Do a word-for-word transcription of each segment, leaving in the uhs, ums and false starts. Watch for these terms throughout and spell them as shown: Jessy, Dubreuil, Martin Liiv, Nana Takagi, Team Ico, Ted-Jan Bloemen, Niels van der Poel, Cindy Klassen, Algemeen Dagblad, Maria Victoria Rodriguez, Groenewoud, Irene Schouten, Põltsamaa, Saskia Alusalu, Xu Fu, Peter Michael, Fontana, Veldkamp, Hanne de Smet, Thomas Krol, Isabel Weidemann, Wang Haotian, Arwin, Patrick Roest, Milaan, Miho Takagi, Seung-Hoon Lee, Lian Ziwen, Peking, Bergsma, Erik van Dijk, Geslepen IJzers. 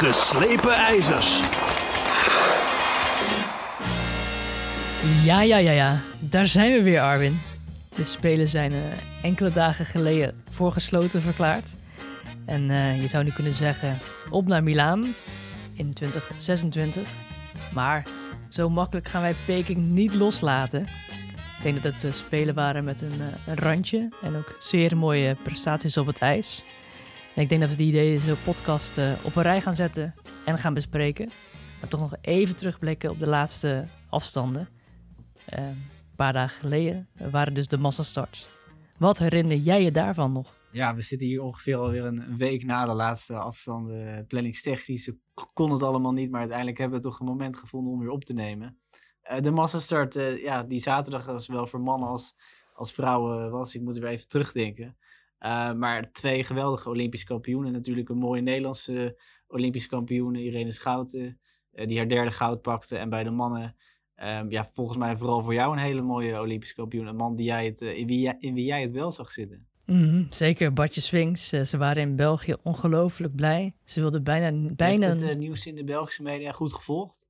Geslepen IJzers. Ja, ja, ja, ja. Daar zijn we weer, Arwin. De Spelen zijn uh, enkele dagen geleden voorgesloten verklaard. En uh, je zou nu kunnen zeggen, op naar Milaan in twintig zesentwintig. Maar zo makkelijk gaan wij Peking niet loslaten. Ik denk dat het uh, Spelen waren met een, uh, een randje en ook zeer mooie prestaties op het ijs. En ik denk dat we die ideeën deze podcast uh, op een rij gaan zetten en gaan bespreken. Maar toch nog even terugblikken op de laatste afstanden. Uh, een paar dagen geleden waren dus de massastarts. Wat herinner jij je daarvan nog? Ja, we zitten hier ongeveer alweer een week na de laatste afstanden. Planningstechnisch kon het allemaal niet, maar uiteindelijk hebben we toch een moment gevonden om weer op te nemen. Uh, de massastart, uh, ja, die zaterdag zowel voor mannen als, als vrouwen was. Ik moet er weer even terugdenken. Uh, maar twee geweldige Olympisch kampioenen. Natuurlijk een mooie Nederlandse Olympisch kampioene, Irene Schouten, uh, die haar derde goud pakte. En bij de mannen, um, ja, volgens mij vooral voor jou een hele mooie Olympisch kampioen. Een man die jij het, uh, in, wie jij, in wie jij het wel zag zitten. Mm-hmm, zeker, Bartje Swings. Uh, ze waren in België ongelooflijk blij. Ze wilden bijna... bijna... Heb je het uh, nieuws in de Belgische media goed gevolgd?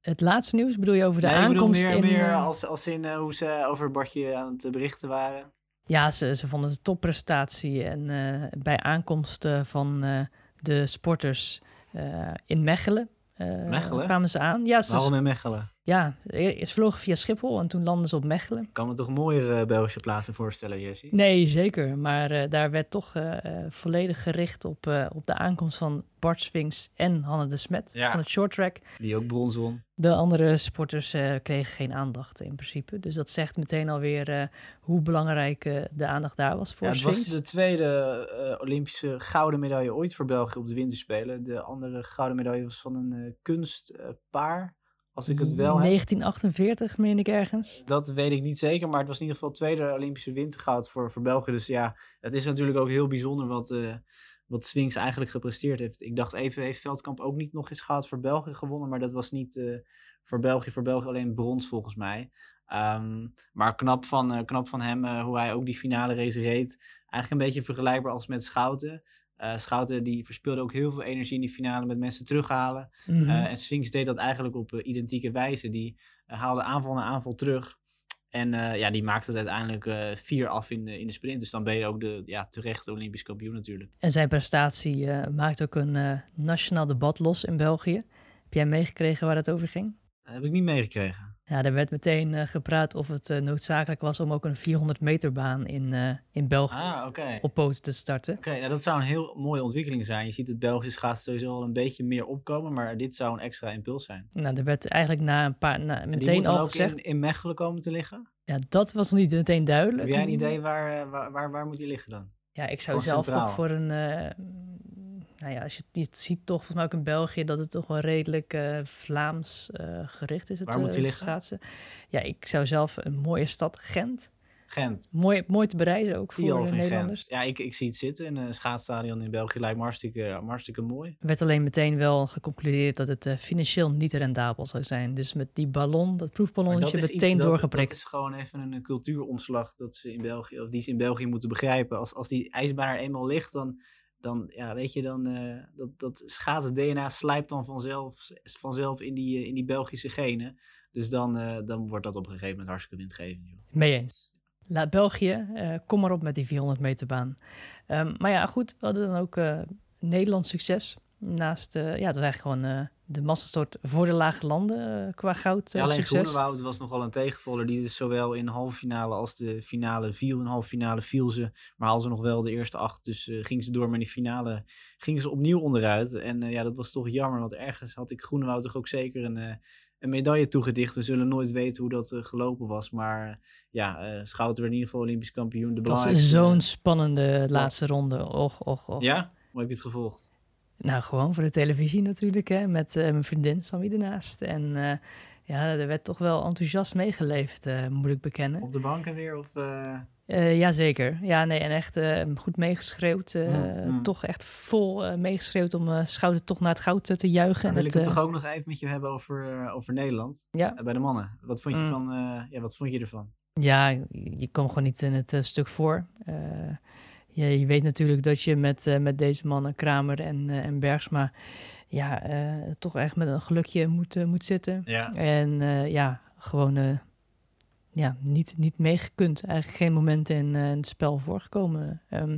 Het laatste nieuws bedoel je over de nee, aankomst? Nee, ik bedoel meer, in, meer als, als in uh, hoe ze over Bartje aan het berichten waren. Ja, ze, ze vonden het een topprestatie. En uh, bij aankomst uh, van uh, de sporters uh, in Mechelen, uh, Mechelen kwamen ze aan. Ja, ze, waarom in Mechelen? Ja, ze vlogen via Schiphol en toen landden ze op Mechelen. Ik kan me toch mooiere uh, Belgische plaatsen voorstellen, Jessy? Nee, zeker. Maar uh, daar werd toch uh, uh, volledig gericht op, uh, op de aankomst van Bart Swings en Hanne de Smet ja, van het shorttrack. Die ook brons won. De andere sporters uh, kregen geen aandacht in principe. Dus dat zegt meteen alweer uh, hoe belangrijk uh, de aandacht daar was voor ja, het Swings. Het was de tweede uh, Olympische gouden medaille ooit voor België op de Winterspelen. De andere gouden medaille was van een uh, kunstpaar. Uh, Als ik het wel negentien achtenveertig, heb, meen ik ergens. Dat weet ik niet zeker, maar het was in ieder geval het tweede Olympische wintergoud voor, voor België. Dus ja, het is natuurlijk ook heel bijzonder wat, uh, wat Swings eigenlijk gepresteerd heeft. Ik dacht even, heeft Veldkamp ook niet nog eens goud voor België gewonnen? Maar dat was niet uh, voor België, voor België alleen brons volgens mij. Um, maar knap van, uh, knap van hem, uh, hoe hij ook die finale race reed. Eigenlijk een beetje vergelijkbaar als met Schouten. Uh, Schouten die verspeelde ook heel veel energie in die finale met mensen terughalen. Mm-hmm. Uh, en Swings deed dat eigenlijk op uh, identieke wijze. Die uh, haalde aanval na aanval terug. En uh, ja, die maakte het uiteindelijk uh, vier af in, in de sprint. Dus dan ben je ook de ja, terechte Olympisch kampioen natuurlijk. En zijn prestatie uh, maakt ook een uh, nationaal debat los in België. Heb jij meegekregen waar het over ging? Dat heb ik niet meegekregen. Ja, er werd meteen uh, gepraat of het uh, noodzakelijk was om ook een vierhonderd meter baan in, uh, in België ah, okay. op poten te starten. Oké, okay, nou, dat zou een heel mooie ontwikkeling zijn. Je ziet het Belgisch schaatsen sowieso al een beetje meer opkomen, maar dit zou een extra impuls zijn. Nou, er werd eigenlijk na een paar... Na, meteen en die moet dan al ook gezegd, in, in Mechelen komen te liggen? Ja, dat was nog niet meteen duidelijk. Heb jij een idee waar, waar, waar, waar moet die liggen dan? Ja, ik zou voor zelf centraal. toch voor een... Uh, nou ja, als je het ziet toch volgens mij ook in België dat het toch wel redelijk uh, Vlaams uh, gericht is. Het, Waar moet je uh, liggen? Schaatsen. Ja, ik zou zelf een mooie stad, Gent. Gent. Mooi, mooi te bereizen ook Tiel voor de Nederlanders. Gent. Ja, ik, ik zie het zitten. Een uh, schaatsstadion in België lijkt me hartstikke, hartstikke mooi. Er werd alleen meteen wel geconcludeerd dat het uh, financieel niet rendabel zou zijn. Dus met die ballon, dat proefballonnetje, meteen dat, doorgeprikt. Dat is gewoon even een cultuuromslag dat ze in België, of die ze in België moeten begrijpen. Als, als die ijsbaan er eenmaal ligt, dan... Dan, ja, weet je, dan, uh, dat, dat schaats-D N A slijpt dan vanzelf, vanzelf in, die, uh, in die Belgische genen. Dus dan, uh, dan wordt dat op een gegeven moment hartstikke windgevend. Joh. Mee eens. Laat België, uh, kom maar op met die vierhonderd meter baan. Um, maar ja, goed, we hadden dan ook uh, Nederlands succes. Naast, uh, ja, het was eigenlijk gewoon uh, de massastort voor de lage landen uh, qua goud. Uh, ja, alleen succes. Groenewoud was nogal een tegenvaller. Die dus zowel in de halve finale als de finale viel. In de halve finale viel ze, maar haalde ze nog wel de eerste acht. Dus uh, ging ze door, maar in de finale ging ze opnieuw onderuit. En uh, ja, dat was toch jammer, want ergens had ik Groenewoud toch ook zeker een, uh, een medaille toegedicht. We zullen nooit weten hoe dat uh, gelopen was. Maar uh, ja, uh, Schouten werd in ieder geval Olympisch kampioen. De dat was zo'n spannende uh, laatste ronde. Och, och, och. Ja? Hoe heb je het gevolgd? Nou, gewoon voor de televisie natuurlijk, hè, met uh, mijn vriendin Sammy ernaast. En uh, ja, er werd toch wel enthousiast meegeleefd, uh, moet ik bekennen. Op de banken weer? Of, uh... Uh, jazeker. Ja, nee, en echt uh, goed meegeschreeuwd. Uh, mm, mm. Toch echt vol uh, meegeschreeuwd om uh, Schouten toch naar het goud uh, te juichen. Dan wil en ik het uh, toch ook nog even met je hebben over, uh, over Nederland, ja. uh, bij de mannen. Wat vond je, mm. van, uh, ja, wat vond je ervan? Ja, je kwam gewoon niet in het uh, stuk voor. Uh, Ja, je weet natuurlijk dat je met, uh, met deze mannen, Kramer en, uh, en Bergsma... ja, uh, toch echt met een gelukje moet, uh, moet zitten. Ja. En uh, ja, gewoon uh, ja, niet, niet meegekund. Eigenlijk geen moment in, uh, in het spel voorgekomen. Um,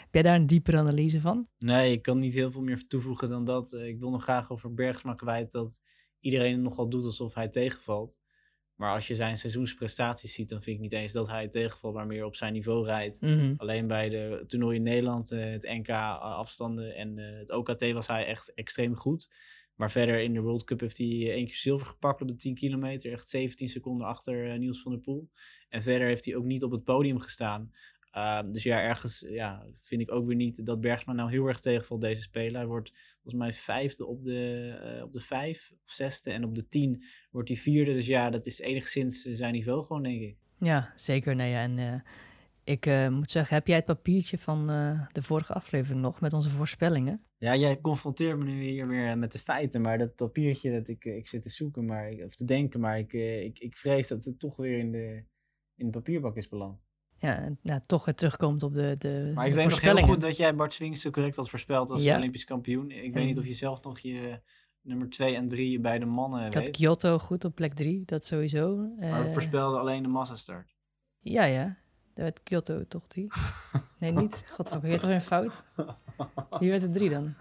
heb jij daar een diepere analyse van? Nee, ik kan niet heel veel meer toevoegen dan dat. Uh, ik wil nog graag over Bergsma kwijt dat iedereen het nogal doet alsof hij tegenvalt. Maar als je zijn seizoensprestaties ziet, dan vind ik niet eens dat hij tegenvalt, maar meer op zijn niveau rijdt. Mm-hmm. Alleen bij de toernooi in Nederland, het N K afstanden en het O K T was hij echt extreem goed. Maar verder in de World Cup heeft hij één keer zilver gepakt op de tien kilometer. Echt zeventien seconden achter Niels van der Poel. En verder heeft hij ook niet op het podium gestaan. Uh, dus ja, ergens ja, vind ik ook weer niet dat Bergsma nou heel erg tegenvalt deze Spelen. Hij wordt volgens mij vijfde op de, uh, op de vijf of zesde en op de tien wordt hij vierde. Dus ja, dat is enigszins zijn niveau gewoon, denk ik. Ja, zeker. Nee, ja, en uh, ik uh, moet zeggen, heb jij het papiertje van uh, de vorige aflevering nog met onze voorspellingen? Ja, jij confronteert me nu hier weer met de feiten. Maar dat papiertje dat ik, ik zit te zoeken maar, of te denken, maar ik, uh, ik, ik vrees dat het toch weer in de, in de papierbak is beland. Ja, nou, toch weer terugkomt op de, de Maar ik de weet nog heel goed dat jij Bart Swings zo correct had voorspeld als ja. Olympisch kampioen. Ik en... weet niet of je zelf nog je nummer twee en drie bij de mannen ik weet. Ik had Kyoto goed op plek drie, dat sowieso. Maar we uh... voorspelden alleen de massastart. Ja, ja. Daar werd Kyoto toch drie. Nee, niet. God, ik weet toch weer een fout. Wie werd het drie dan?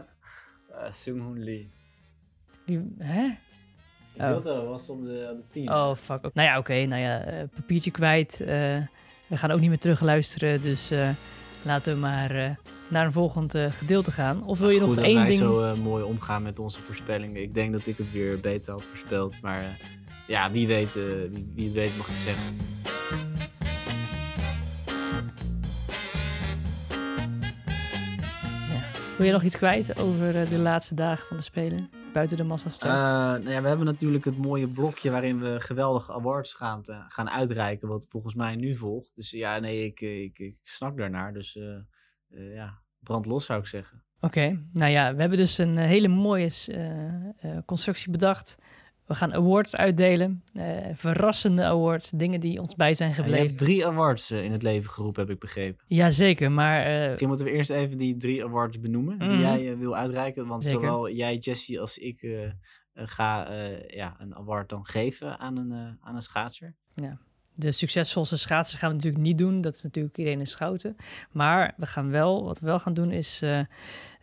Uh, Seung-Hoon Lee. Wie, hè? Kyoto oh. was op de tien. Oh, fuck. Okay. Nou ja, oké. Okay. Nou ja, uh, papiertje kwijt. Uh, We gaan ook niet meer terug luisteren, dus uh, laten we maar uh, naar een volgend uh, gedeelte gaan. Of wil je Goed nog één ding... Goed dat wij zo uh, mooi omgaan met onze voorspellingen. Ik denk dat ik het weer beter had voorspeld, maar uh, ja, wie weet, uh, wie, wie het weet mag het zeggen. Ja. Wil je nog iets kwijt over uh, de laatste dagen van de Spelen? Buiten de massastart? Uh, nou ja, we hebben natuurlijk het mooie blokje waarin we geweldige awards gaan, te, gaan uitreiken, wat volgens mij nu volgt. Dus ja, nee, ik, ik, ik snak daarnaar. Dus uh, uh, ja, brand los zou ik zeggen. Oké, okay. Nou ja, we hebben dus een hele mooie uh, constructie bedacht. We gaan awards uitdelen, uh, verrassende awards, dingen die ons bij zijn gebleven. En je hebt drie awards uh, in het leven geroepen, heb ik begrepen. Jazeker, maar... Uh... Misschien moeten we eerst even die drie awards benoemen mm. die jij uh, wil uitreiken. Want Zeker. Zowel jij, Jessy, als ik uh, uh, ga uh, ja, een award dan geven aan een, uh, aan een schaatser. Ja. De succesvolste schaatsen gaan we natuurlijk niet doen. Dat is natuurlijk Irene Schouten. Maar we gaan wel, wat we wel gaan doen is uh,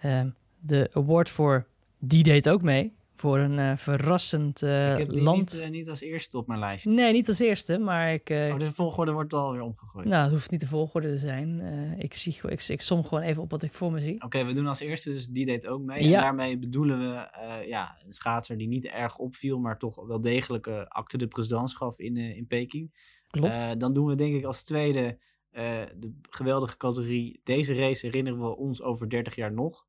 uh, de award voor die deed ook mee. Voor een uh, verrassend uh, ik heb die land. Niet, uh, niet als eerste op mijn lijstje. Nee, niet als eerste, maar ik... Uh, oh, de volgorde wordt alweer omgegooid. Nou, het hoeft niet de volgorde te zijn. Uh, ik, zie, ik, ik som gewoon even op wat ik voor me zie. Oké, okay, we doen als eerste, dus die deed ook mee. Ja. En daarmee bedoelen we uh, ja, een schaatser die niet erg opviel, maar toch wel degelijk uh, acte de présidence gaf in, uh, in Peking. Klopt. Uh, dan doen we denk ik als tweede uh, de geweldige categorie. Deze race herinneren we ons over dertig jaar nog.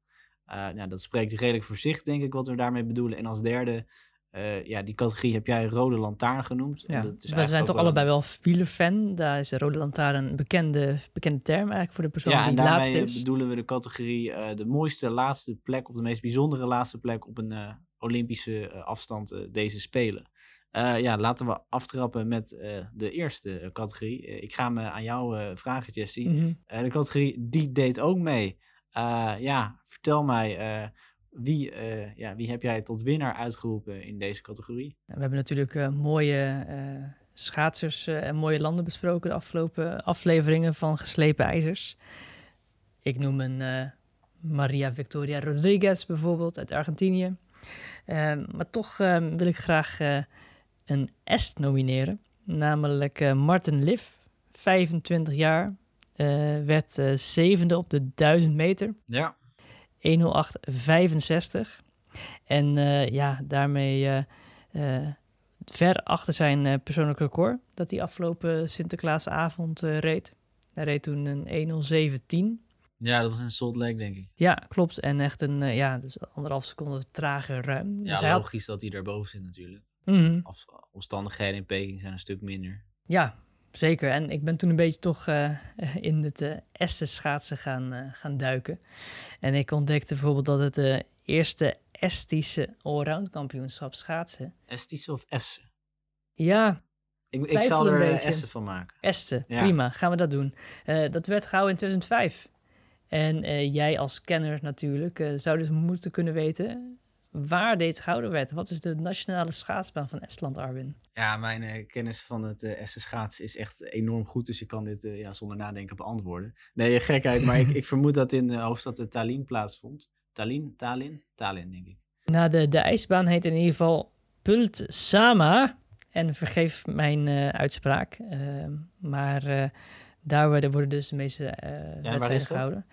Uh, nou, dat spreekt redelijk voor zich, denk ik, wat we daarmee bedoelen. En als derde, uh, ja, die categorie heb jij Rode Lantaarn genoemd. Ja, en dat is wij zijn toch wel allebei een... wel wielerfan. Daar is de Rode Lantaarn een bekende, bekende term eigenlijk voor de persoon ja, die laatste is. Ja, bedoelen we de categorie uh, de mooiste laatste plek... of de meest bijzondere laatste plek op een uh, Olympische uh, afstand uh, deze Spelen. Uh, ja, laten we aftrappen met uh, de eerste categorie. Uh, ik ga me aan jou uh, vragen, Jessy. Mm-hmm. Uh, de categorie die deed ook mee... Uh, ja, vertel mij, uh, wie, uh, ja, wie heb jij tot winnaar uitgeroepen in deze categorie? We hebben natuurlijk uh, mooie uh, schaatsers uh, en mooie landen besproken de afgelopen afleveringen van Geslepen IJzers. Ik noem een uh, Maria Victoria Rodriguez bijvoorbeeld uit Argentinië. Uh, maar toch uh, wil ik graag uh, een Est nomineren, namelijk uh, Martin Liiv, vijfentwintig jaar. Uh, werd uh, zevende op de duizend meter. Ja. een nul acht vijfenzestig. En uh, ja, daarmee uh, uh, ver achter zijn uh, persoonlijk record... dat hij afgelopen Sinterklaasavond uh, reed. Hij reed toen een een nul zeventien. Ja, dat was in Salt Lake, denk ik. Ja, klopt. En echt een uh, ja, dus anderhalf seconde trager ruim. Ja, dus logisch had... dat hij daarboven zit natuurlijk. Mm-hmm. Af- omstandigheden in Peking zijn een stuk minder. Ja, zeker. En ik ben toen een beetje toch uh, in het uh, Esten schaatsen gaan, uh, gaan duiken. En ik ontdekte bijvoorbeeld dat het de uh, eerste Estische allround kampioenschap schaatsen. Estische of Essen? Ja. Ik, ik zal er Essen van maken. Essen, ja. Prima. Gaan we dat doen. Uh, dat werd gehouden in tweeduizend vijf. En uh, jij als kenner natuurlijk uh, zou dus moeten kunnen weten waar dit gehouden werd. Wat is de nationale schaatsbaan van Estland, Arwin? Ja, mijn uh, kennis van het uh, Estse schaatsen is echt enorm goed. Dus ik kan dit uh, ja, zonder nadenken beantwoorden. Nee, gekheid, maar ik, ik vermoed dat in de hoofdstad de Tallinn plaatsvond. Tallinn, Tallinn, Tallinn, denk ik. Nou, de, de ijsbaan heet in ieder geval Põltsamaa. En vergeef mijn uh, uitspraak. Uh, maar uh, daar worden dus de meeste uh, ja, wedstrijden gehouden.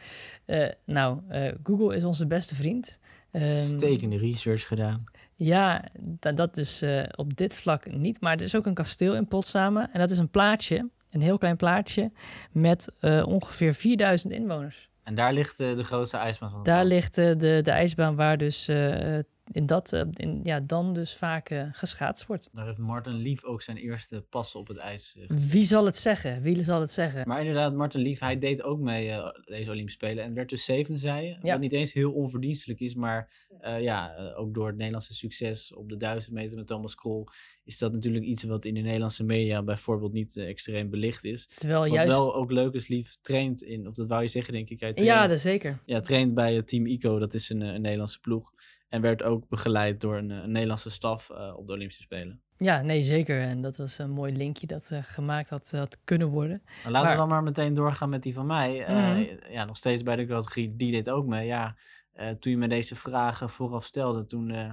Uh, nou, uh, Google is onze beste vriend. Um, Stekende research gedaan. Ja, d- dat dus uh, op dit vlak niet. Maar er is ook een kasteel in Põltsamaa. En dat is een plaatsje, een heel klein plaatsje, met uh, ongeveer vierduizend inwoners. En daar ligt uh, de grootste ijsbaan van het Daar land. ligt uh, de, de ijsbaan waar dus uh, in dat, uh, in, ja, dan dus vaak uh, geschaatst wordt. Daar heeft Martin Liiv ook zijn eerste passen op het ijs. Uh, Wie zal het zeggen? Wie zal het zeggen? Maar inderdaad, Martin Liiv, hij deed ook mee uh, deze Olympische Spelen. En werd dus zevende, zei je. Ja. Wat niet eens heel onverdienstelijk is. Maar uh, ja, uh, ook door het Nederlandse succes op de duizend meter met Thomas Krol is dat natuurlijk iets wat in de Nederlandse media bijvoorbeeld niet uh, extreem belicht is. Terwijl wat juist... wel ook leuk is, Liiv traint in, of dat wou je zeggen, denk ik. Hij traint, ja, dat zeker. Ja, traint bij uh, Team Ico, dat is een, een Nederlandse ploeg. En werd ook begeleid door een, een Nederlandse staf uh, op de Olympische Spelen. Ja, nee, zeker. En dat was een mooi linkje dat uh, gemaakt had, had kunnen worden. Maar laten maar... we dan maar meteen doorgaan met die van mij. Mm-hmm. Uh, ja, nog steeds bij de categorie, die deed ook mee. Ja, uh, toen je me deze vragen vooraf stelde, toen uh,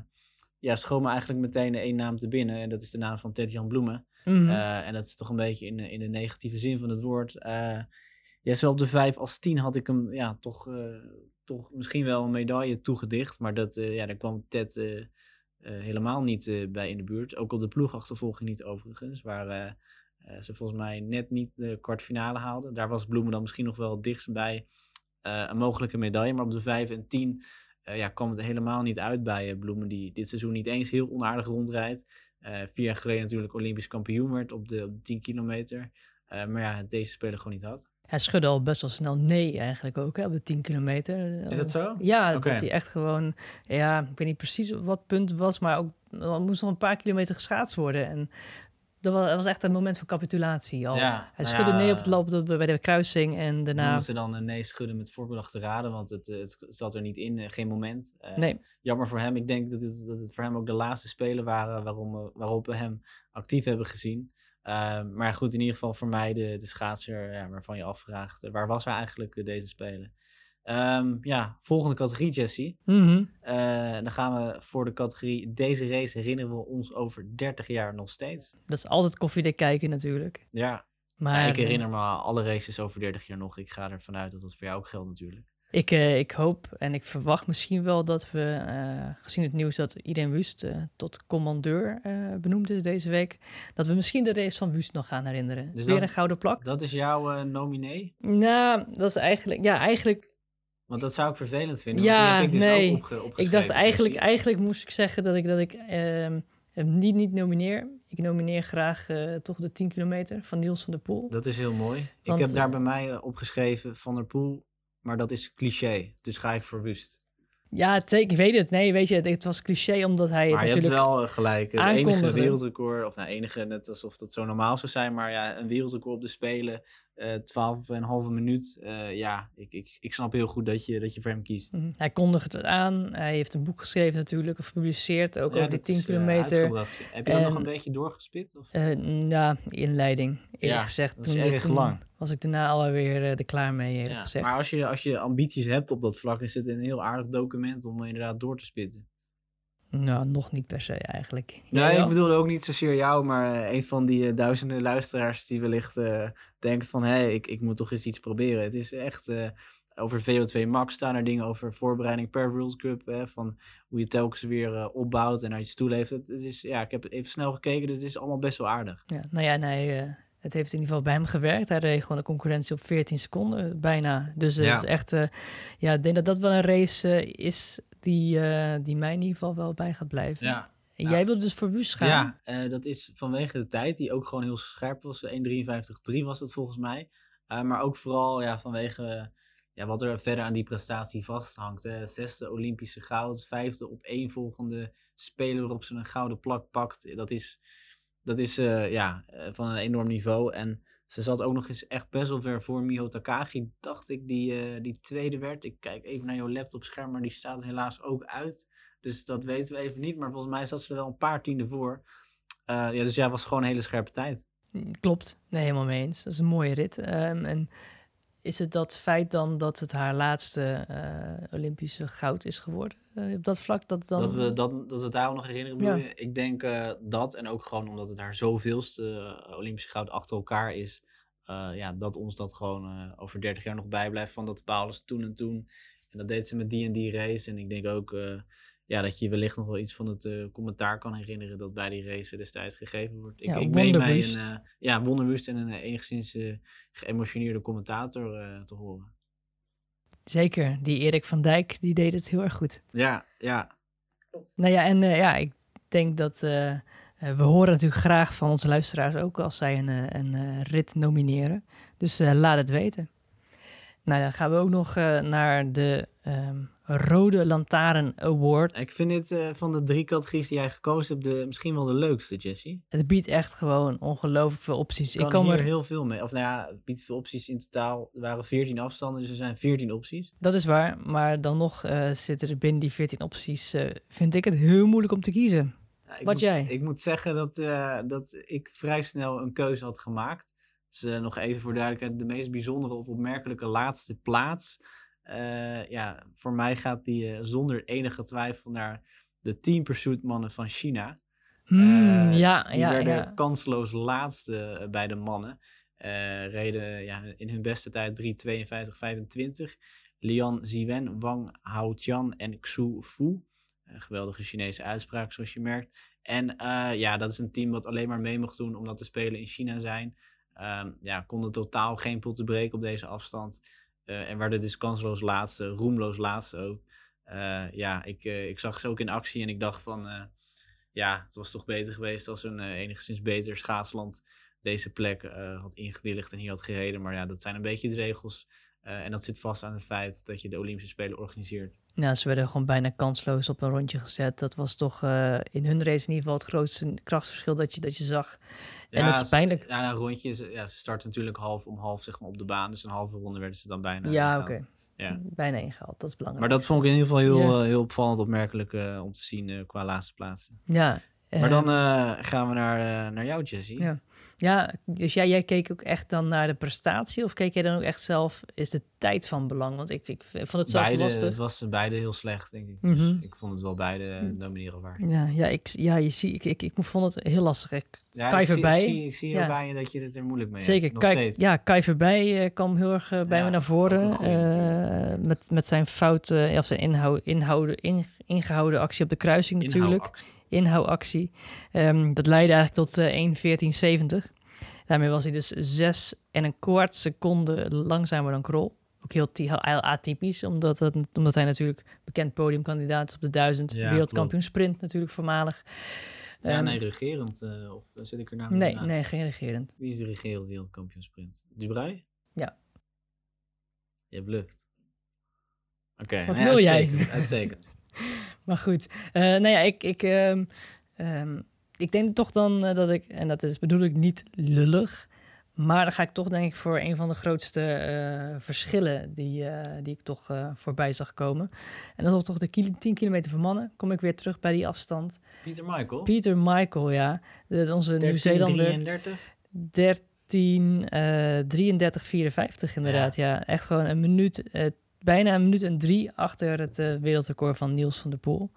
ja, schoot me eigenlijk meteen één naam te binnen. En dat is de naam van Ted-Jan Bloemen. Mm-hmm. Uh, en dat is toch een beetje in, in de negatieve zin van het woord. Uh, ja, zowel op de vijf als tien had ik hem ja, toch... Uh, toch misschien wel een medaille toegedicht. Maar dat, uh, ja, daar kwam Ted uh, uh, helemaal niet uh, bij in de buurt. Ook op de ploegachtervolging niet overigens. Waar uh, uh, ze volgens mij net niet de kwartfinale haalden. Daar was Bloemen dan misschien nog wel het dichtst bij uh, een mogelijke medaille. Maar op de vijf en tien uh, ja, kwam het helemaal niet uit bij uh, Bloemen. Die dit seizoen niet eens heel onaardig rondrijdt. Uh, vier jaar geleden natuurlijk Olympisch kampioen werd op de, op de tien kilometer. Uh, maar ja, deze speler gewoon niet had. Hij schudde al best wel snel nee eigenlijk ook, hè, op de tien kilometer. Is dat zo? Ja, okay. Dat hij echt gewoon... Ja, ik weet niet precies op wat punt het was, maar ook er moest nog een paar kilometer geschaatst worden. En dat was, dat was echt een moment van capitulatie al. Ja, hij schudde ja, nee op het lopen bij de kruising en daarna... Moesten dan een nee schudden met voorbedachte raden, want het, het zat er niet in, geen moment. Uh, nee. Jammer voor hem. Ik denk dat het, dat het voor hem ook de laatste spelen waren waarom, waarop we hem actief hebben gezien. Uh, maar goed, in ieder geval voor mij de, de schaatser ja, waarvan je afvraagt... Uh, waar was hij eigenlijk uh, deze Spelen? Um, ja, volgende categorie, Jessy. Mm-hmm. Uh, dan gaan we voor de categorie... Deze race herinneren we ons over dertig jaar nog steeds. Dat is altijd koffiedik kijken natuurlijk. Ja, maar ja, ik herinner me alle races over dertig jaar nog. Ik ga ervan uit dat dat voor jou ook geldt natuurlijk. Ik, uh, ik hoop en ik verwacht misschien wel dat we, uh, gezien het nieuws dat Irene Wust uh, tot commandeur uh, benoemd is deze week, dat we misschien de race van Wust nog gaan herinneren. Dus weer dat, een gouden plak. Dat is jouw uh, nominee? Nou, dat is eigenlijk, ja, eigenlijk... Want dat zou ik vervelend vinden, ja, want die heb ik dus nee. ook opge- opgeschreven. Ik dacht eigenlijk, eigenlijk moest ik zeggen dat ik dat ik uh, niet, niet nomineer. Ik nomineer graag uh, toch de tien kilometer van Niels van der Poel. Dat is heel mooi. Want, ik heb daar bij mij uh, opgeschreven Van der Poel. Maar dat is cliché, dus ga ik voor Wust. Ja, te- ik weet het. Nee, weet je, het, het was cliché omdat hij maar natuurlijk Maar je hebt wel gelijk. Het enige wereldrecord, of nou enige, net alsof dat zo normaal zou zijn. Maar ja, een wereldrecord op de Spelen, twaalf en een halve minuut. Uh, ja, ik, ik, ik snap heel goed dat je, dat je voor hem kiest. Mm-hmm. Hij kondigt het aan. Hij heeft een boek geschreven natuurlijk, of gepubliceerd, ook ja, over die tien kilometer. Uh, Heb je dat nog een beetje doorgespit? Of? Uh, nou, inleiding. Eerlijk ja, gezegd. Dat is erg lang. Was ik daarna alweer uh, er klaar mee, eerlijk ja, gezegd. Maar als je, als je ambities hebt op dat vlak, is het een heel aardig document om inderdaad door te spitten. Nou, nog niet per se eigenlijk. Nee, ja, ik bedoelde ook niet zozeer jou, maar uh, een van die uh, duizenden luisteraars die wellicht uh, denkt van, hé, hey, ik, ik moet toch eens iets proberen. Het is echt... Uh, Over V O twee Max staan er dingen over voorbereiding per World Cup. Hè, van hoe je telkens weer uh, opbouwt en naar iets toe leeft. Het is, ja, ik heb even snel gekeken, dus het is allemaal best wel aardig. Ja, nou ja, nee, uh, het heeft in ieder geval bij hem gewerkt. Hij reed gewoon de concurrentie op veertien seconden bijna. Dus uh, ja. Het is echt, uh, ja, ik denk dat dat wel een race uh, is die, uh, die mij in ieder geval wel bij gaat blijven. Ja. Jij nou, wilde dus voor Wust gaan. Ja, uh, dat is vanwege de tijd die ook gewoon heel scherp was. één drieënvijftig drie was dat volgens mij. Uh, maar ook vooral ja, vanwege... Uh, Ja, wat er verder aan die prestatie vasthangt. Hè. Zesde Olympische goud, vijfde op één volgende speler waarop ze een gouden plak pakt. Dat is, dat is uh, ja, van een enorm niveau. En Ze zat ook nog eens echt best wel ver voor Miho Takagi, dacht ik, die, uh, die tweede werd. Ik kijk even naar jouw laptopscherm, maar die staat helaas ook uit. Dus dat weten we even niet, maar volgens mij zat ze er wel een paar tienden voor. Uh, ja, dus ja, was gewoon een hele scherpe tijd. Klopt, nee, helemaal mee eens. Dat is een mooie rit. Um, en is het dat feit dan dat het haar laatste uh, Olympische goud is geworden? Uh, op dat vlak dat dan... Dat we, dat, dat we het daar al nog herinneren. Ja. Ik denk uh, dat, en ook gewoon omdat het haar zoveelste uh, Olympische goud achter elkaar is. Uh, ja, dat ons dat gewoon uh, over dertig jaar nog bijblijft. Van dat Paulus toen en toen. En dat deed ze met die en die race. En ik denk ook... Uh, Ja, dat je wellicht nog wel iets van het uh, commentaar kan herinneren dat bij die race destijds gegeven wordt. Ik, ja, ik meen mij een uh, ja, wonderwust en een uh, enigszins uh, geëmotioneerde commentator uh, te horen. Zeker, die Erik van Dijk, die deed het heel erg goed. Ja, ja. Nou ja, en uh, ja, ik denk dat uh, uh, we horen natuurlijk graag van onze luisteraars ook als zij een, een uh, rit nomineren. Dus uh, laat het weten. Nou, dan gaan we ook nog uh, naar de... Um, Rode Lantaarn Award. Ik vind dit uh, van de drie categorieën die jij gekozen hebt... De, misschien wel de leukste, Jessy. Het biedt echt gewoon ongelooflijk veel opties. Ik kan, ik kan hier er... heel veel mee. Of nou ja, het biedt veel opties in totaal. Er waren veertien afstanden, dus er zijn veertien opties. Dat is waar, maar dan nog uh, zitten er binnen die veertien opties... Uh, vind ik het heel moeilijk om te kiezen. Ja, Wat moet, jij? Ik moet zeggen dat, uh, dat ik vrij snel een keuze had gemaakt. Dus uh, nog even voor duidelijkheid... de meest bijzondere of opmerkelijke laatste plaats... Uh, ja, voor mij gaat die uh, zonder enige twijfel naar de Team Pursuit mannen van China. Mm, uh, ja, die ja, werden ja. kansloos laatste uh, bij de mannen. Uh, reden ja, in hun beste tijd drie tweeënvijftig vijfentwintig. Lian Ziwen, Wang Haotian en Xu Fu. Een geweldige Chinese uitspraak, zoals je merkt. En uh, ja, dat is een team wat alleen maar mee mocht doen omdat de Spelen in China zijn. Uh, ja, konden totaal geen potten breken op deze afstand. Uh, en werden dus kansloos laatste, roemloos laatste ook. Uh, ja, ik, uh, ik zag ze ook in actie en ik dacht van... Uh, ja, het was toch beter geweest als een uh, enigszins beter schaatsland... deze plek uh, had ingewilligd en hier had gereden. Maar ja, dat zijn een beetje de regels. Uh, en dat zit vast aan het feit dat je de Olympische Spelen organiseert. Nou, ze werden gewoon bijna kansloos op een rondje gezet. Dat was toch uh, in hun race in ieder geval het grootste krachtsverschil dat je, dat je zag... En ja, het is pijnlijk. Ja, nou, rondjes, ja, ze starten natuurlijk half om half zeg maar, op de baan. Dus een halve ronde werden ze dan bijna ja, ingehaald. Okay. Ja, bijna ingehaald. Dat is belangrijk. Maar dat vond ik in ieder geval heel, ja. uh, heel opvallend opmerkelijk uh, om te zien uh, qua laatste plaatsen. Ja. Maar uh, dan uh, gaan we naar, uh, naar jou, Jessy. Ja, ja dus jij, jij keek ook echt dan naar de prestatie? Of keek jij dan ook echt zelf, is de tijd van belang? Want ik, ik, ik vond het zelf beide, lastig. Het was beide heel slecht, denk ik. Mm-hmm. Dus ik vond het wel beide nomineren waard. Ja, ja, ik, ja je zie, ik, ik, ik vond het heel lastig. Ik ja, kai ik voorbij. Zie, ik zie, ik zie ja. heel bij je dat je het er moeilijk mee Zeker, hebt. Nog kai, steeds. Ja, Kai voorbij uh, kwam heel erg uh, bij ja, me naar voren. Goeie, uh, met, met zijn fouten, uh, of zijn inhou, inhouden, in, ingehouden actie op de kruising natuurlijk. Inhoudactie. Inhoudactie. Um, dat leidde eigenlijk tot uh, één veertien zeventig. Daarmee was hij dus zes en een kwart seconde langzamer dan Krol. Ook heel, t- heel atypisch, omdat, het, omdat hij natuurlijk bekend podiumkandidaat is op de duizend. Ja, wereldkampioensprint natuurlijk voormalig. Ja, um, nee, regerend. Uh, of zit ik er nou nee, nee, geen regerend. Wie is de regerend wereldkampioensprint? Dubreuil? Ja. Je hebt lucht. Oké, okay, nee, wil uitstekend, jij? Uitstekend. Maar goed, uh, nou ja, ik, ik, um, um, ik denk toch dan uh, dat ik... en dat is bedoel ik niet lullig... maar dan ga ik toch denk ik voor een van de grootste uh, verschillen... Die, uh, die ik toch uh, voorbij zag komen. En dat was toch de kilo, tien kilometer voor mannen. Kom ik weer terug bij die afstand. Peter Michael? Peter Michael, ja. De, onze Nieuw-Zeelander. dertien drieëndertig vierenvijftig inderdaad, ja. ja. Echt gewoon een minuut... Uh, bijna een minuut en drie achter het uh, wereldrecord van Niels van der Poel.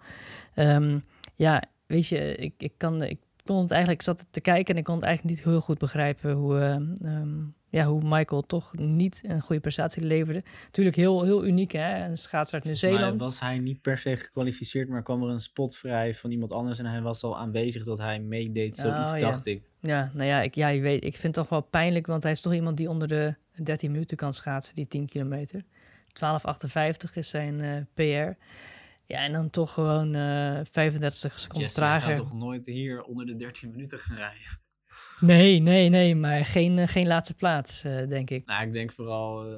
Um, ja, weet je, ik, ik, kan, ik kon het eigenlijk, ik zat te kijken en ik kon het eigenlijk niet heel goed begrijpen hoe, uh, um, ja, hoe Michael toch niet een goede prestatie leverde. Natuurlijk heel, heel uniek, hè? Een schaatser uit Nieuw-Zeeland. Was hij niet per se gekwalificeerd, maar kwam er een spot vrij van iemand anders en hij was al aanwezig dat hij meedeed, zoiets oh, ja. dacht ik. Ja, nou ja, ik, ja, je weet, ik vind het toch wel pijnlijk, want hij is toch iemand die onder de dertien minuten kan schaatsen, die tien kilometer. twaalf achtenvijftig is zijn uh, P R. Ja, en dan toch gewoon uh, vijfendertig seconden Jesse, trager. Hij zou toch nooit hier onder de dertien minuten gaan rijden? Nee, nee, nee. Maar geen, uh, geen laatste plaats, uh, denk ik. Nou, ik denk vooral... Uh,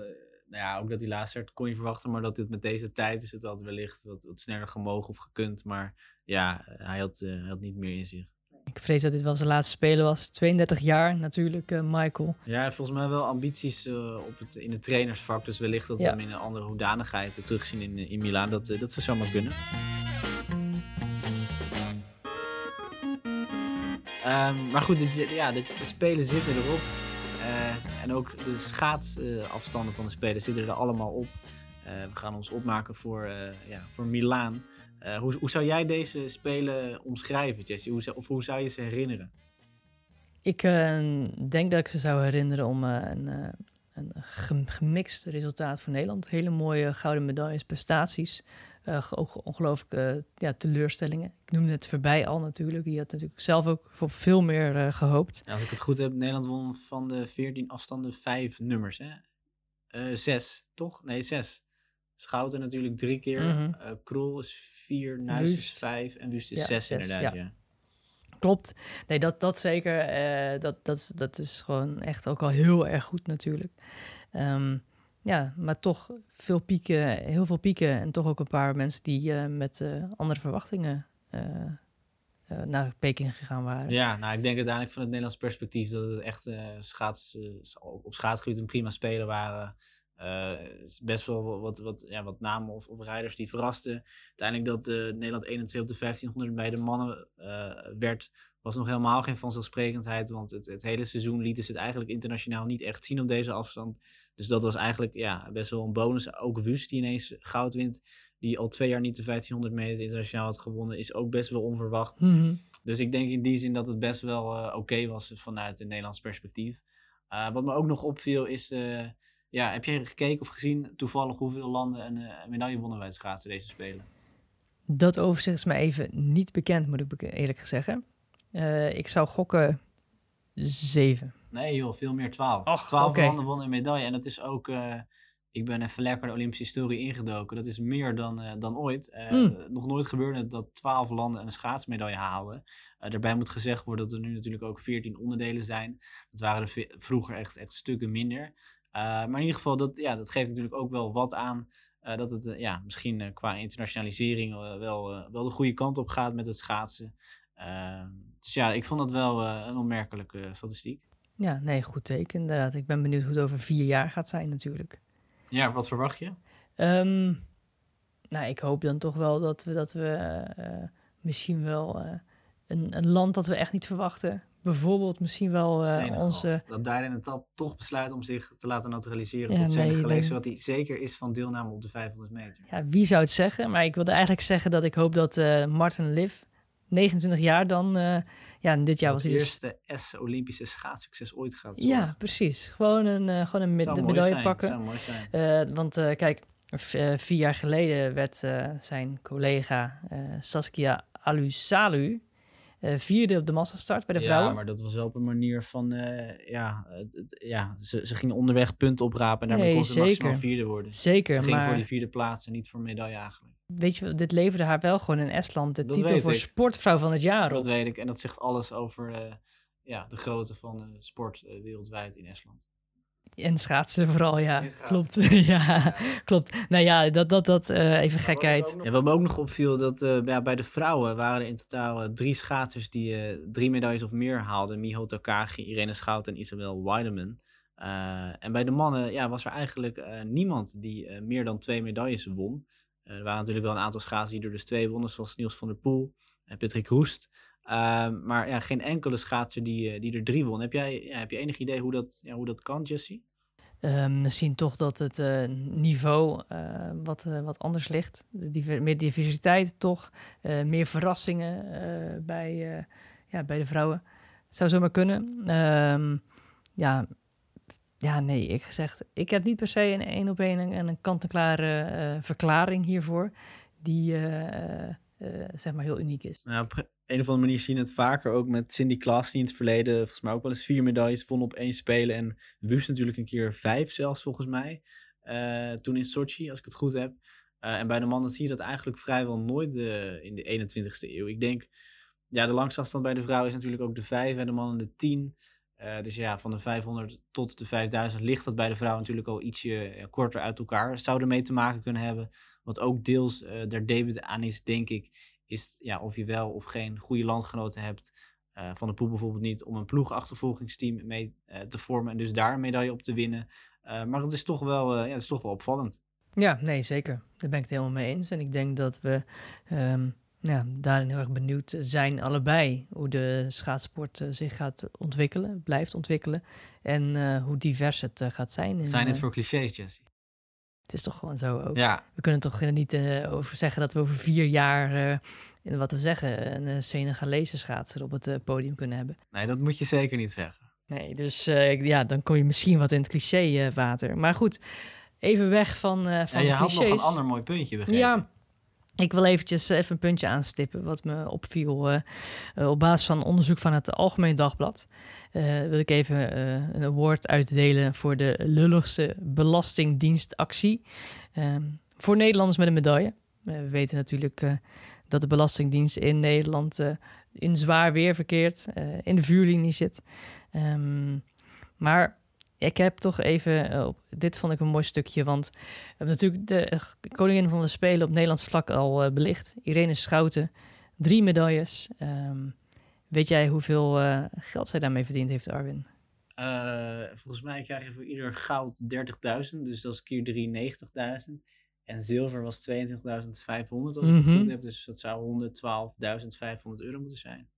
nou ja, ook dat die laatste werd kon je verwachten. Maar dat dit met deze tijd is het altijd wellicht wat, wat sneller gemogen of gekund. Maar ja, hij had, uh, hij had niet meer in zich. Ik vrees dat dit wel zijn laatste spelen was. tweeëndertig jaar natuurlijk, uh, Michael. Ja, volgens mij wel ambities uh, op het, in het trainersvak. Dus wellicht dat we ja. hem in een andere hoedanigheid uh, terugzien in, in Milaan. Dat, uh, dat ze zomaar kunnen. Um, maar goed, de, ja, de, de spelen zitten erop. Uh, en ook de schaatsafstanden uh, van de spelers zitten er allemaal op. Uh, we gaan ons opmaken voor, uh, ja, voor Milaan. Uh, hoe, hoe zou jij deze spelen omschrijven, Jessy? Hoe, of hoe zou je ze herinneren? Ik uh, denk dat ik ze zou herinneren om uh, een, uh, een gemixt resultaat voor Nederland. Hele mooie gouden medailles, prestaties. Uh, ook ongelooflijke uh, ja, teleurstellingen. Ik noemde het voorbij al natuurlijk. Die had natuurlijk zelf ook voor veel meer uh, gehoopt. Ja, als ik het goed heb, Nederland won van de veertien afstanden vijf nummers. Hè? Uh, zes, toch? Nee, zes. Schouten natuurlijk drie keer. Mm-hmm. Uh, Krol is vier, Nuis Wust. is vijf en Wust is ja, zes, zes inderdaad. Ja. Ja. Klopt. Nee, dat, dat zeker. Uh, dat, dat, dat is gewoon echt ook al heel erg goed natuurlijk. Um, ja, maar toch veel pieken, heel veel pieken en toch ook een paar mensen die uh, met uh, andere verwachtingen uh, uh, naar Peking gegaan waren. Ja, nou ik denk uiteindelijk van het Nederlands perspectief dat het echt uh, schaats, uh, op schaatsgebied een prima speler waren. Uh, best wel wat, wat, ja, wat namen of, of rijders die verrasten. Uiteindelijk dat uh, Nederland één en twee op de vijftienhonderd bij de mannen uh, werd, was nog helemaal geen vanzelfsprekendheid. Want het, het hele seizoen lieten ze het eigenlijk internationaal niet echt zien op deze afstand. Dus dat was eigenlijk ja, best wel een bonus. Ook Wust die ineens goud wint, die al twee jaar niet de vijftienhonderd meter internationaal had gewonnen, is ook best wel onverwacht. Mm-hmm. Dus ik denk in die zin dat het best wel uh, oké okay was vanuit het Nederlands perspectief. Uh, wat me ook nog opviel is... Uh, Ja, heb je gekeken of gezien toevallig hoeveel landen een, een medaille wonnen bij het schaatsen deze Spelen? Dat overzicht is mij even niet bekend, moet ik eerlijk zeggen. Uh, ik zou gokken zeven. Nee joh, veel meer twaalf. Ach, twaalf okay. landen wonnen een medaille. En dat is ook, uh, ik ben even lekker de Olympische historie ingedoken. Dat is meer dan, uh, dan ooit. Uh, mm. Nog nooit gebeurde dat twaalf landen een schaatsmedaille haalden. Uh, daarbij moet gezegd worden dat er nu natuurlijk ook veertien onderdelen zijn. Dat waren er v- vroeger echt, echt stukken minder. Uh, maar in ieder geval, dat, ja, dat geeft natuurlijk ook wel wat aan uh, dat het uh, ja, misschien uh, qua internationalisering uh, wel, uh, wel de goede kant op gaat met het schaatsen. Uh, dus ja, ik vond dat wel uh, een opmerkelijke uh, statistiek. Ja, nee, goed teken inderdaad. Ik ben benieuwd hoe het over vier jaar gaat zijn natuurlijk. Ja, wat verwacht je? Um, nou, ik hoop dan toch wel dat we, dat we uh, misschien wel uh, een, een land dat we echt niet verwachten... Bijvoorbeeld misschien wel uh, onze... Dat Dalen en Tap toch besluit om zich te laten naturaliseren ja, tot Senegal, nee, zodat hij zeker is van deelname op de vijfhonderd meter. Ja, wie zou het zeggen? Maar ik wilde eigenlijk zeggen dat ik hoop dat uh, Martin Liiv, negenentwintig jaar dan... Uh, ja, dit jaar was hij dus... eerste S-Olympische schaatssucces ooit gaat zorgen. Ja, precies. Gewoon een, uh, gewoon een med- medaille pakken. Zou mooi zijn. Uh, want uh, kijk, v- uh, vier jaar geleden werd uh, zijn collega uh, Saskia Alusalu... Uh, vierde op de massastart bij de vrouwen. Ja, maar dat was wel op een manier van... Uh, ja, het, het, ja ze, ze gingen onderweg punten oprapen... en daarmee nee, kon ze zeker. maximaal vierde worden. Zeker, ze ging maar... voor die vierde plaats en niet voor medaille eigenlijk. Weet je, dit leverde haar wel gewoon in Estland... de dat titel voor ik. sportvrouw van het jaar op. Dat weet ik en dat zegt alles over uh, ja, de grootte van uh, sport uh, wereldwijd in Estland. En schaatsen vooral, ja. Schaatsen. Klopt. ja, ja, klopt. Nou ja, dat, dat, dat uh, even ja, gekheid. Wat, nog... ja, wat me ook nog opviel, dat uh, ja, bij de vrouwen waren er in totaal uh, drie schaatsers die uh, drie medailles of meer haalden. Miho Takagi, Irene Schouten en Isabel Weidemann. Uh, en bij de mannen ja, was er eigenlijk uh, niemand die uh, meer dan twee medailles won. Uh, er waren natuurlijk wel een aantal schaatsers die er dus twee wonnen, zoals Niels van der Poel en Patrick Roest. Uh, maar ja, geen enkele schaatser die, die er drie won. Heb jij ja, heb je enig idee hoe dat, ja, hoe dat kan, Jessy? Uh, misschien toch dat het uh, niveau uh, wat, uh, wat anders ligt. De diver- meer diversiteit toch. Uh, meer verrassingen uh, bij, uh, ja, bij de vrouwen. Het zou zomaar kunnen. Uh, ja, ja, nee, ik gezegd. Ik heb niet per se een één op één en een kant-en-klare uh, verklaring hiervoor. Die uh, uh, zeg maar heel uniek is. Nou, pre- een of andere manier zien we het vaker ook met Cindy Klassen, die in het verleden volgens mij ook wel eens vier medailles won op één spelen. En Wust natuurlijk een keer vijf zelfs volgens mij. Uh, toen in Sochi, als ik het goed heb. Uh, en bij de mannen zie je dat eigenlijk vrijwel nooit de, in de eenentwintigste eeuw. Ik denk, ja, de langste afstand bij de vrouw is natuurlijk ook de vijf en de mannen de tien. Uh, dus ja, van de vijfhonderd tot de vijfduizend ligt dat bij de vrouw natuurlijk al ietsje uh, korter uit elkaar. Zou ermee te maken kunnen hebben. Wat ook deels uh, daar debet aan is, denk ik... is ja, of je wel of geen goede landgenoten hebt Uh, Van der Poel bijvoorbeeld niet om een ploegachtervolgingsteam mee uh, te vormen en dus daar een medaille op te winnen. Uh, maar het is, toch wel, uh, ja, het is toch wel opvallend. Ja, nee, zeker. Daar ben ik het helemaal mee eens. En ik denk dat we um, ja, daarin heel erg benieuwd zijn allebei hoe de schaatsport uh, zich gaat ontwikkelen, blijft ontwikkelen en uh, hoe divers het uh, gaat zijn. In, zijn het voor clichés, Jessy? Het is toch gewoon zo ook. Ja. We kunnen toch niet uh, over zeggen dat we over vier jaar, uh, in wat we zeggen, een uh, Senegalese schaatser op het uh, podium kunnen hebben. Nee, dat moet je zeker niet zeggen. Nee, dus uh, ja, dan kom je misschien wat in het cliché-water. Uh, maar goed, even weg van, uh, van ja, je clichés. Had nog een ander mooi puntje begrepen. Ja, ik wil eventjes uh, even een puntje aanstippen wat me opviel. Uh, uh, op basis van onderzoek van het Algemeen Dagblad uh, wil ik even uh, een award uitdelen voor de lulligste belastingdienstactie. Uh, voor Nederlanders met een medaille. Uh, we weten natuurlijk uh, dat de Belastingdienst in Nederland uh, in zwaar weer verkeert, uh, in de vuurlinie zit. Um, maar ik heb toch even... Uh, dit vond ik een mooi stukje, want we hebben natuurlijk de uh, koningin van de Spelen op Nederlands vlak al uh, belicht. Irene Schouten, drie medailles. Um, weet jij hoeveel uh, geld zij daarmee verdiend heeft, Arwin? Uh, volgens mij krijg je voor ieder goud dertigduizend, dus dat is keer drie, negentigduizend. En zilver was tweeëntwintigduizend vijfhonderd als ik mm-hmm. het goed heb, dus dat zou honderdtwaalfduizend vijfhonderd euro moeten zijn.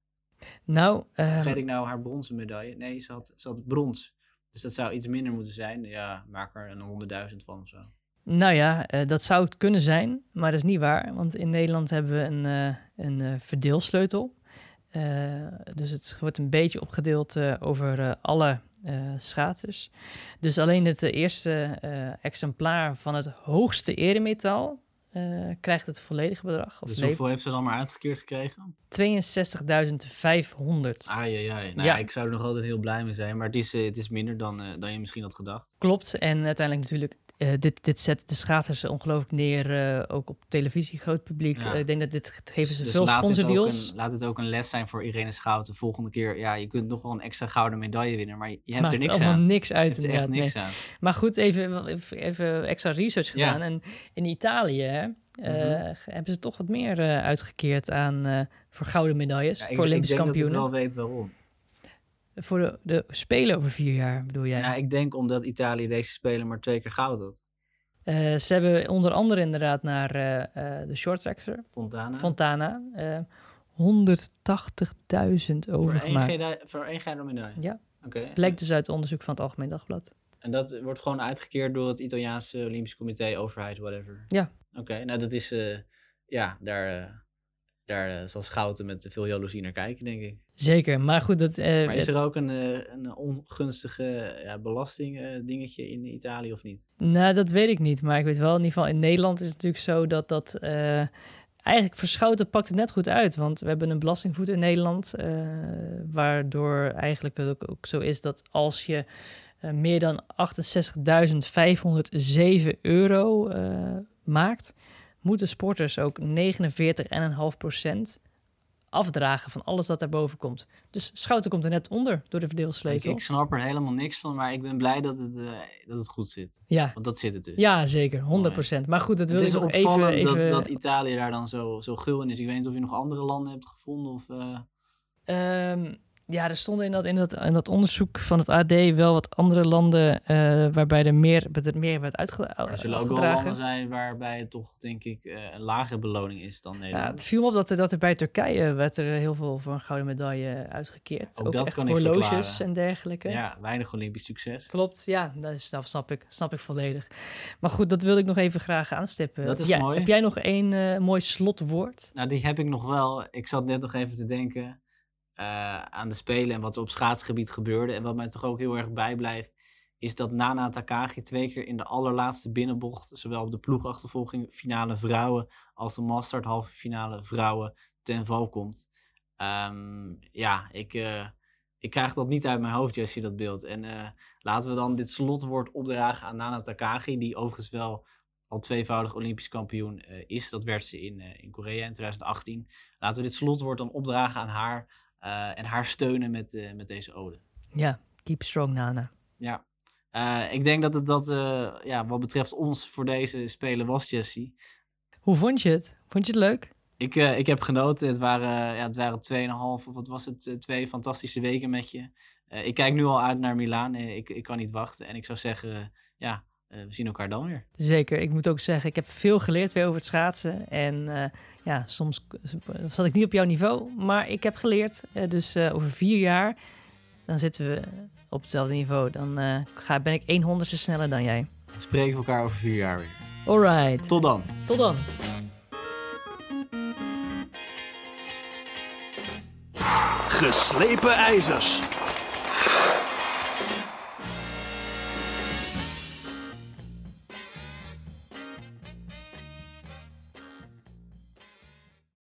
Nou, uh... vergeet ik nou haar bronzen medaille? Nee, ze had, ze had brons. Dus dat zou iets minder moeten zijn. Ja, maak er een honderdduizend van of zo. Nou ja, uh, dat zou het kunnen zijn, maar dat is niet waar. Want in Nederland hebben we een, uh, een uh, verdeelsleutel. Uh, dus het wordt een beetje opgedeeld uh, over uh, alle uh, schaatsers. Dus alleen het uh, eerste uh, exemplaar van het hoogste eremetaal uh, krijgt het volledige bedrag. Of dus hoeveel leven. Heeft ze dan maar uitgekeerd gekregen? tweeënzestigduizend vijfhonderd. Ai, ai, ai. Nou, ja. Ik zou er nog altijd heel blij mee zijn, maar het is, uh, het is minder dan, uh, dan je misschien had gedacht. Klopt, en uiteindelijk natuurlijk... Uh, dit, dit zet de schaatsers ongelooflijk neer, uh, ook op televisie, groot publiek. Ja. Uh, ik denk dat dit geven ze dus veel sponsordeals. Laat het ook een les zijn voor Irene Schouten. Volgende keer, ja, je kunt nog wel een extra gouden medaille winnen, maar je hebt Maakt er niks aan. niks uit. Je hebt er echt niks nee. aan. Maar goed, even, even extra research gedaan. Ja. En in Italië hè, uh, mm-hmm. hebben ze toch wat meer uh, uitgekeerd aan uh, voor gouden medailles, ja, ik, voor Olympisch kampioenen. Ik denk dat ik wel weet waarom. Voor de, de Spelen over vier jaar, bedoel jij? Ja, ik denk omdat Italië deze Spelen maar twee keer goud had. Uh, ze hebben onder andere inderdaad naar uh, uh, de shorttrackster. Fontana. Fontana. Uh, honderdtachtigduizend overgemaakt. Voor één gouden medaille? Ja. Okay. Blijkt dus uit onderzoek van het Algemeen Dagblad. En dat wordt gewoon uitgekeerd door het Italiaanse Olympisch Comité, overheid, whatever? Ja. Oké, okay. Nou dat is... Uh, ja, daar... Uh... Daar zal Schouten met veel jaloezie naar kijken, denk ik. Zeker, maar goed... Dat, uh, maar is er ook een, uh, een ongunstige uh, belastingdingetje uh, in Italië of niet? Nou, dat weet ik niet. Maar ik weet wel, in ieder geval in Nederland is het natuurlijk zo dat dat... Uh, eigenlijk voor Schouten pakt het net goed uit. Want we hebben een belastingvoet in Nederland. Uh, waardoor eigenlijk het ook, ook zo is dat als je uh, meer dan achtenzestigduizend vijfhonderdzeven euro uh, maakt... moeten sporters ook negenenveertig komma vijf procent afdragen van alles dat daarboven komt. Dus Schouten komt er net onder door de verdeelsleutel. Ik, ik snap er helemaal niks van, maar ik ben blij dat het, uh, dat het goed zit. Ja. Want dat zit het dus. Ja, zeker. honderd procent. Mooi. Maar goed, dat wil ik nog even... Het is opvallend even, even... Dat, dat Italië daar dan zo, zo gul in is. Ik weet niet of je nog andere landen hebt gevonden of... Uh... Um... Ja, er stonden in dat, in, dat, in dat onderzoek van het A D wel wat andere landen uh, waarbij er meer, het meer werd uitgedragen. Er zullen ook wel landen zijn waarbij het toch, denk ik, uh, een lagere beloning is dan Nederland. Ja, het viel me op dat, dat er bij Turkije werd er heel veel voor een gouden medaille uitgekeerd. Ook, ook dat echt kan horloges ik verklaren. En dergelijke. Ja, weinig Olympisch succes. Klopt, ja, dat, is, dat snap ik, snap ik volledig. Maar goed, dat wilde ik nog even graag aanstippen. Dat is ja, mooi. Heb jij nog één uh, mooi slotwoord? Nou, die heb ik nog wel. Ik zat net nog even te denken... Uh, aan de Spelen en wat er op schaatsgebied gebeurde. En wat mij toch ook heel erg bijblijft... is dat Nana Takagi twee keer in de allerlaatste binnenbocht... zowel op de ploegachtervolging finale vrouwen... als de Mastart halve finale vrouwen ten val komt. Um, ja, ik, uh, ik krijg dat niet uit mijn hoofd, Jessy, dat beeld. En uh, laten we dan dit slotwoord opdragen aan Nana Takagi... die overigens wel... al tweevoudig Olympisch kampioen uh, is. Dat werd ze in, uh, in Korea in tweeduizend achttien. Laten we dit slotwoord dan opdragen aan haar... Uh, en haar steunen met, uh, met deze ode. Ja, keep strong, Nana. Ja, uh, ik denk dat het dat uh, ja, wat betreft ons voor deze Spelen was, Jessy. Hoe vond je het? Vond je het leuk? Ik, uh, ik heb genoten. Het waren, ja, het waren tweeënhalf, of wat was het, twee fantastische weken met je. Uh, ik kijk nu al uit naar Milaan. Ik, ik kan niet wachten. En ik zou zeggen, uh, ja, uh, we zien elkaar dan weer. Zeker. Ik moet ook zeggen, ik heb veel geleerd weer over het schaatsen. En uh, ja, soms zat ik niet op jouw niveau, maar ik heb geleerd. Uh, dus uh, over vier jaar, dan zitten we op hetzelfde niveau. Dan uh, ga, ben ik één honderdste sneller dan jij. Dan spreken we elkaar over vier jaar weer. Alright. Tot dan. Tot dan. Geslepen IJzers.